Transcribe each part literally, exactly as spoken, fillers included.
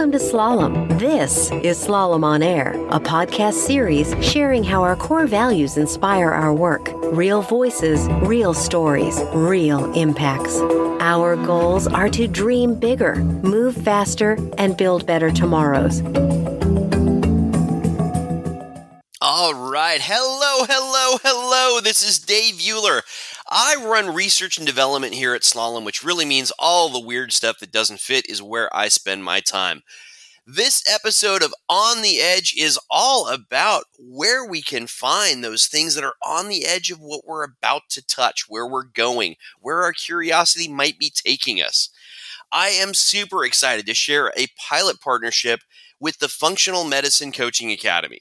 Welcome to Slalom. This is Slalom on Air, a podcast series sharing how our core values inspire our work. Real voices, real stories, real impacts. Our goals are to dream bigger, move faster, and build better tomorrows. All right. Hello, hello, hello. This is Dave Euler. I run research and development here at Slalom, which really means all the weird stuff that doesn't fit is where I spend my time. This episode of On the Edge is all about where we can find those things that are on the edge of what we're about to touch, where we're going, where our curiosity might be taking us. I am super excited to share a pilot partnership with the Functional Medicine Coaching Academy.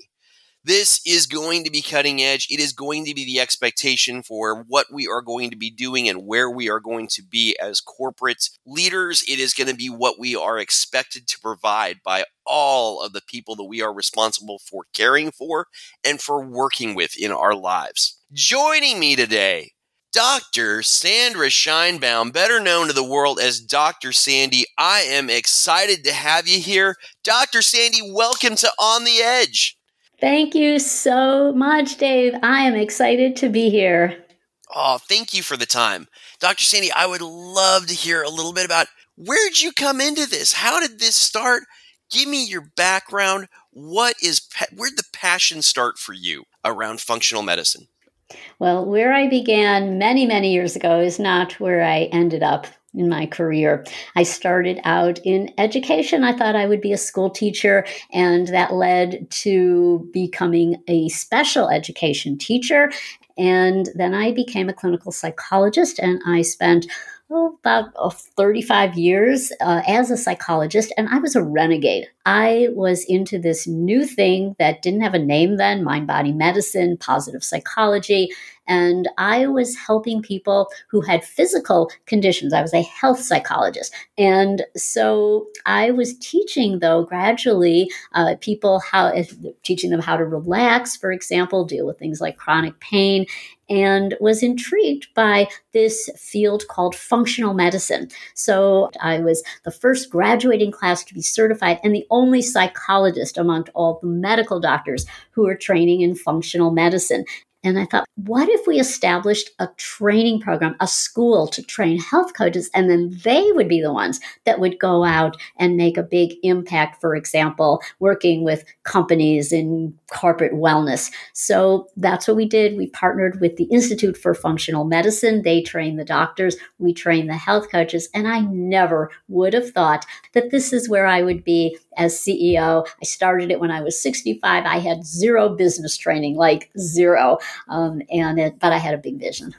This is going to be cutting edge. It is going to be the expectation for what we are going to be doing and where we are going to be as corporate leaders. It is going to be what we are expected to provide by all of the people that we are responsible for caring for and for working with in our lives. Joining me today, Doctor Sandra Scheinbaum, better known to the world as Doctor Sandy. I am excited to have you here. Doctor Sandy, welcome to On the Edge. Thank you so much, Dave. I am excited to be here. Oh, thank you for the time. Doctor Sandy, I would love to hear a little bit about where'd you come into this? How did this start? Give me your background. What is where'd the passion start for you around functional medicine? Well, where I began many, many years ago is not where I ended up in my career. I started out in education. I thought I would be a school teacher, and that led to becoming a special education teacher. And then I became a clinical psychologist, and I spent oh, about oh, thirty-five years uh, as a psychologist, and I was a renegade. I was into this new thing that didn't have a name then, mind-body medicine, positive psychology. And I was helping people who had physical conditions. I was a health psychologist. And so I was teaching, though, gradually uh, people how, teaching them how to relax, for example, deal with things like chronic pain, and was intrigued by this field called functional medicine. So I was the first graduating class to be certified and the only psychologist among all the medical doctors who were training in functional medicine. And I thought, what if we established a training program, a school to train health coaches, and then they would be the ones that would go out and make a big impact, for example, working with companies in corporate wellness. So that's what we did. We partnered with the Institute for Functional Medicine. They train the doctors. We train the health coaches. And I never would have thought that this is where I would be as C E O. I started it when I was sixty-five. I had zero business training, like zero. Um, and it, but I had a big vision.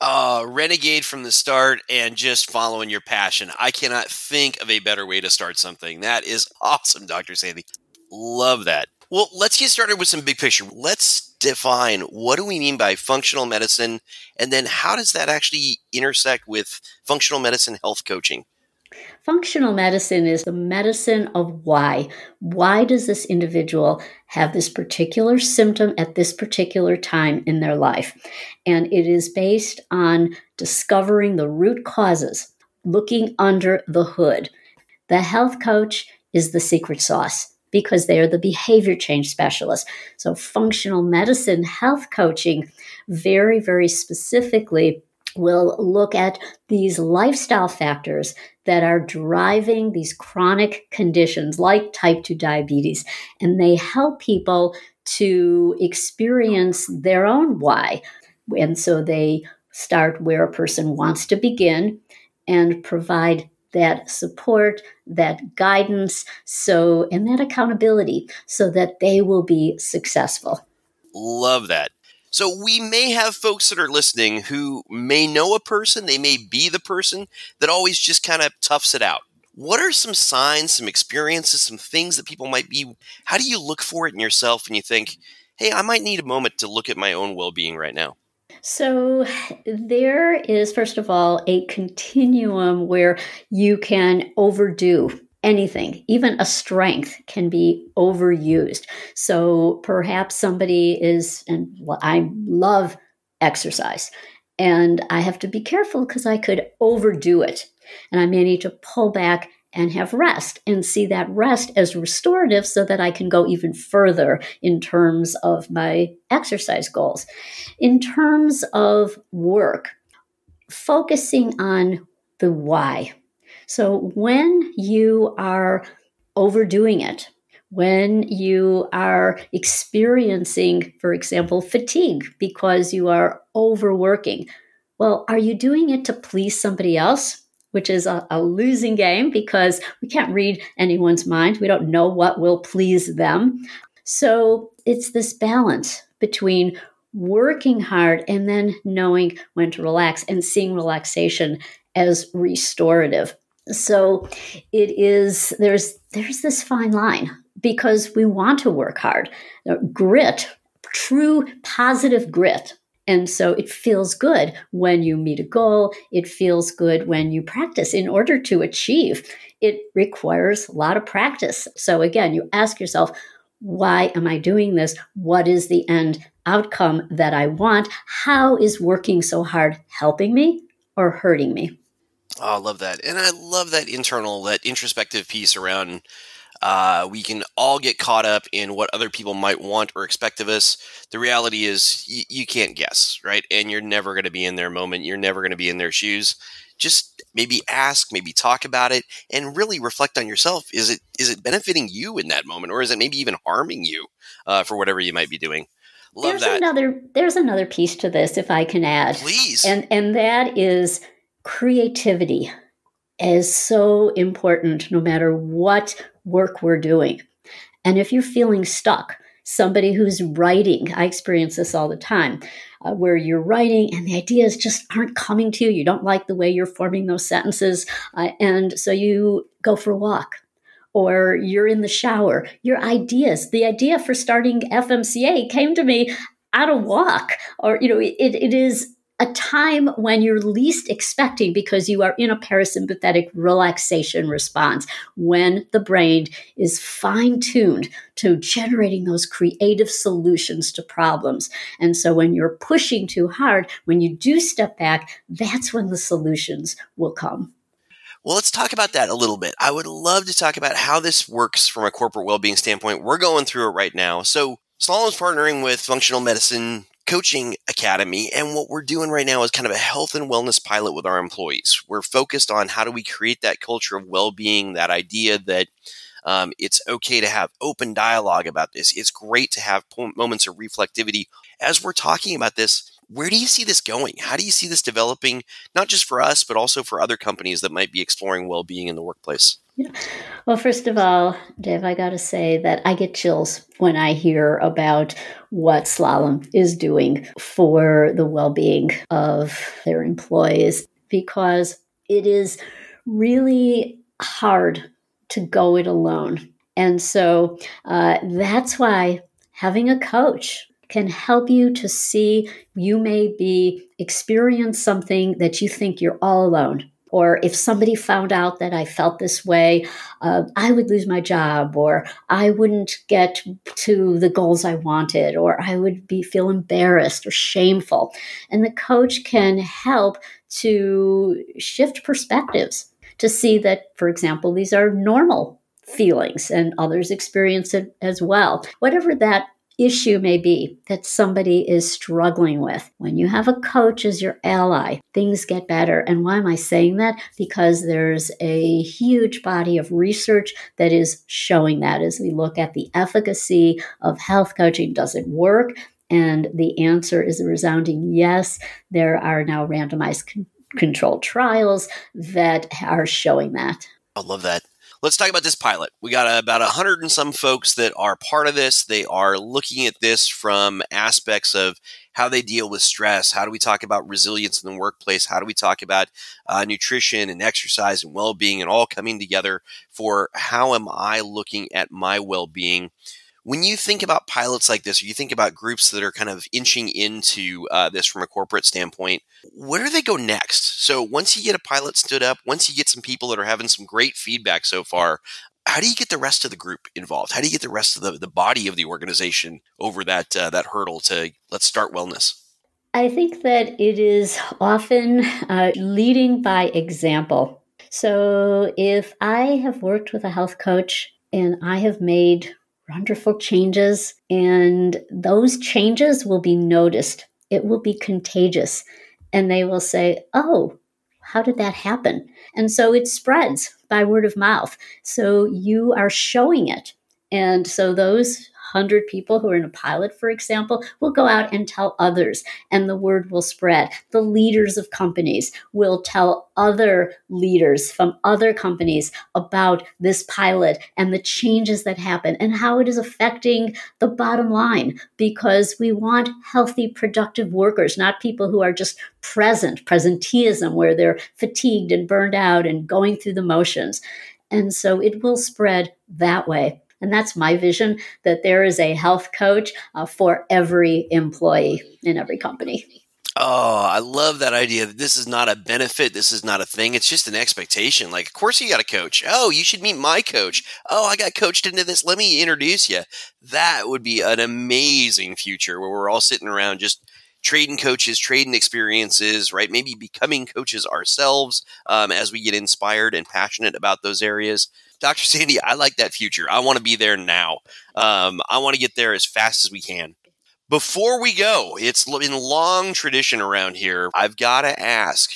Uh, renegade from the start and just following your passion. I cannot think of a better way to start something. That is awesome, Doctor Sandy. Love that. Well, let's get started with some big picture. Let's define what do we mean by functional medicine, and then how does that actually intersect with functional medicine health coaching? Functional medicine is the medicine of why. Why does this individual have this particular symptom at this particular time in their life? And it is based on discovering the root causes, looking under the hood. The health coach is the secret sauce, because they are the behavior change specialists. So functional medicine, health coaching, very, very specifically will look at these lifestyle factors that are driving these chronic conditions like type two diabetes. And they help people to experience their own why. And so they start where a person wants to begin and provide that support, that guidance, so and that accountability so that they will be successful. Love that. So we may have folks that are listening who may know a person, they may be the person that always just kind of toughs it out. What are some signs, some experiences, some things that people might be, how do you look for it in yourself and you think, hey, I might need a moment to look at my own well-being right now? So there is, first of all, a continuum where you can overdo anything, even a strength can be overused. So perhaps somebody is, and well, I love exercise, and I have to be careful because I could overdo it. And I may need to pull back and have rest and see that rest as restorative so that I can go even further in terms of my exercise goals. In terms of work, focusing on the why. So when you are overdoing it, when you are experiencing, for example, fatigue because you are overworking, well, are you doing it to please somebody else? Which is a, a losing game because we can't read anyone's mind. We don't know what will please them. So it's this balance between working hard and then knowing when to relax and seeing relaxation as restorative. So it is, there's there's this fine line because we want to work hard. Grit, true positive grit. And so it feels good when you meet a goal. It feels good when you practice in order to achieve. It requires a lot of practice. So again, you ask yourself, why am I doing this? What is the end outcome that I want? How is working so hard helping me or hurting me? Oh, I love that. And I love that internal, that introspective piece around uh, we can all get caught up in what other people might want or expect of us. The reality is y- you can't guess, right? And you're never going to be in their moment. You're never going to be in their shoes. Just maybe ask, maybe talk about it and really reflect on yourself. Is it is it benefiting you in that moment, or is it maybe even harming you uh, for whatever you might be doing? Love there's that. Another, there's another piece to this, if I can add. Please. And, and that is creativity is so important no matter what work we're doing. And if you're feeling stuck, somebody who's writing, I experience this all the time, uh, where you're writing and the ideas just aren't coming to you. You don't like the way you're forming those sentences. Uh, and so you go for a walk, or you're in the shower. Your ideas, the idea for starting F M C A came to me at a walk, or, you know, it, it is a time when you're least expecting because you are in a parasympathetic relaxation response when the brain is fine-tuned to generating those creative solutions to problems. And so when you're pushing too hard, when you do step back, that's when the solutions will come. Well, let's talk about that a little bit. I would love to talk about how this works from a corporate well-being standpoint. We're going through it right now. So Slalom is partnering with Functional Medicine Coaching Academy, and what we're doing right now is kind of a health and wellness pilot with our employees. We're focused on how do we create that culture of well-being, that idea that um, it's okay to have open dialogue about this. It's great to have po- moments of reflectivity. As we're talking about this, where do you see this going? How do you see this developing, not just for us, but also for other companies that might be exploring well-being in the workplace? Yeah. Well, first of all, Dave, I got to say that I get chills when I hear about what Slalom is doing for the well-being of their employees, because it is really hard to go it alone. And so uh, that's why having a coach can help you to see you may be experience something that you think you're all alone. Or if somebody found out that I felt this way, uh, I would lose my job, or I wouldn't get to the goals I wanted, or I would be feel embarrassed or shameful. And the coach can help to shift perspectives to see that, for example, these are normal feelings and others experience it as well. Whatever that issue may be that somebody is struggling with. When you have a coach as your ally, things get better. And why am I saying that? Because there's a huge body of research that is showing that as we look at the efficacy of health coaching. Does it work? And the answer is a resounding yes. There are now randomized con- controlled trials that are showing that. I love that. Let's talk about this pilot. We got about a hundred and some folks that are part of this. They are looking at this from aspects of how they deal with stress. How do we talk about resilience in the workplace? How do we talk about uh, nutrition and exercise and well-being, and all coming together for how am I looking at my well-being? When you think about pilots like this, or you think about groups that are kind of inching into uh, this from a corporate standpoint, where do they go next? So once you get a pilot stood up, once you get some people that are having some great feedback so far, how do you get the rest of the group involved? How do you get the rest of the, the body of the organization over that uh, that hurdle to let's start wellness? I think that it is often uh, leading by example. So if I have worked with a health coach and I have made wonderful changes, and those changes will be noticed, it will be contagious, and they will say, oh, how did that happen? And so it spreads by word of mouth. So you are showing it. And so those one hundred people who are in a pilot, for example, will go out and tell others, and the word will spread. The leaders of companies will tell other leaders from other companies about this pilot and the changes that happen and how it is affecting the bottom line, because we want healthy, productive workers, not people who are just present, presenteeism, where they're fatigued and burned out and going through the motions. And so it will spread that way. And that's my vision, that there is a health coach uh, for every employee in every company. Oh, I love that idea. This is not a benefit. This is not a thing. It's just an expectation. Like, of course you got a coach. Oh, you should meet my coach. Oh, I got coached into this. Let me introduce you. That would be an amazing future where we're all sitting around just trading coaches, trading experiences, right? Maybe becoming coaches ourselves um, as we get inspired and passionate about those areas. Doctor Sandy, I like that future. I want to be there now. Um, I want to get there as fast as we can. Before we go, it's in long tradition around here. I've got to ask,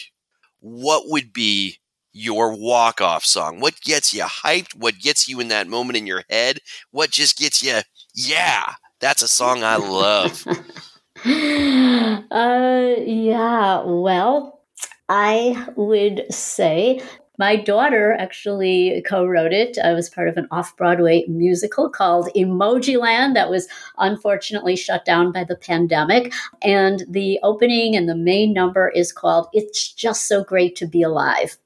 what would be your walk-off song? What gets you hyped? What gets you in that moment in your head? What just gets you, yeah, that's a song I love. uh, yeah, well, I would say... my daughter actually co-wrote it. I was part of an off-Broadway musical called Emoji Land that was unfortunately shut down by the pandemic. And the opening and the main number is called It's Just So Great to Be Alive.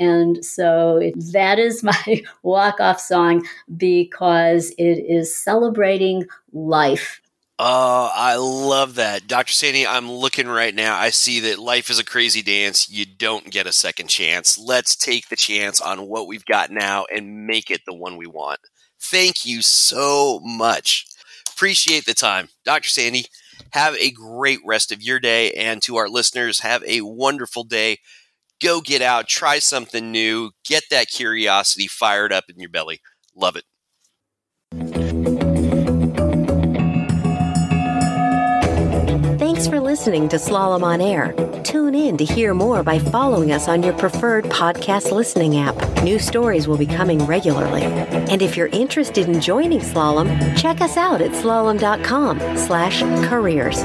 And so that is my walk-off song because it is celebrating life. Oh, I love that. Doctor Sandy, I'm looking right now. I see that life is a crazy dance. You don't get a second chance. Let's take the chance on what we've got now and make it the one we want. Thank you so much. Appreciate the time. Doctor Sandy, have a great rest of your day. And to our listeners, have a wonderful day. Go get out, try something new, get that curiosity fired up in your belly. Love it. Thanks for listening to Slalom on Air. Tune in to hear more by following us on your preferred podcast listening app. New stories will be coming regularly. And if you're interested in joining Slalom, check us out at slalom dot com slash careers.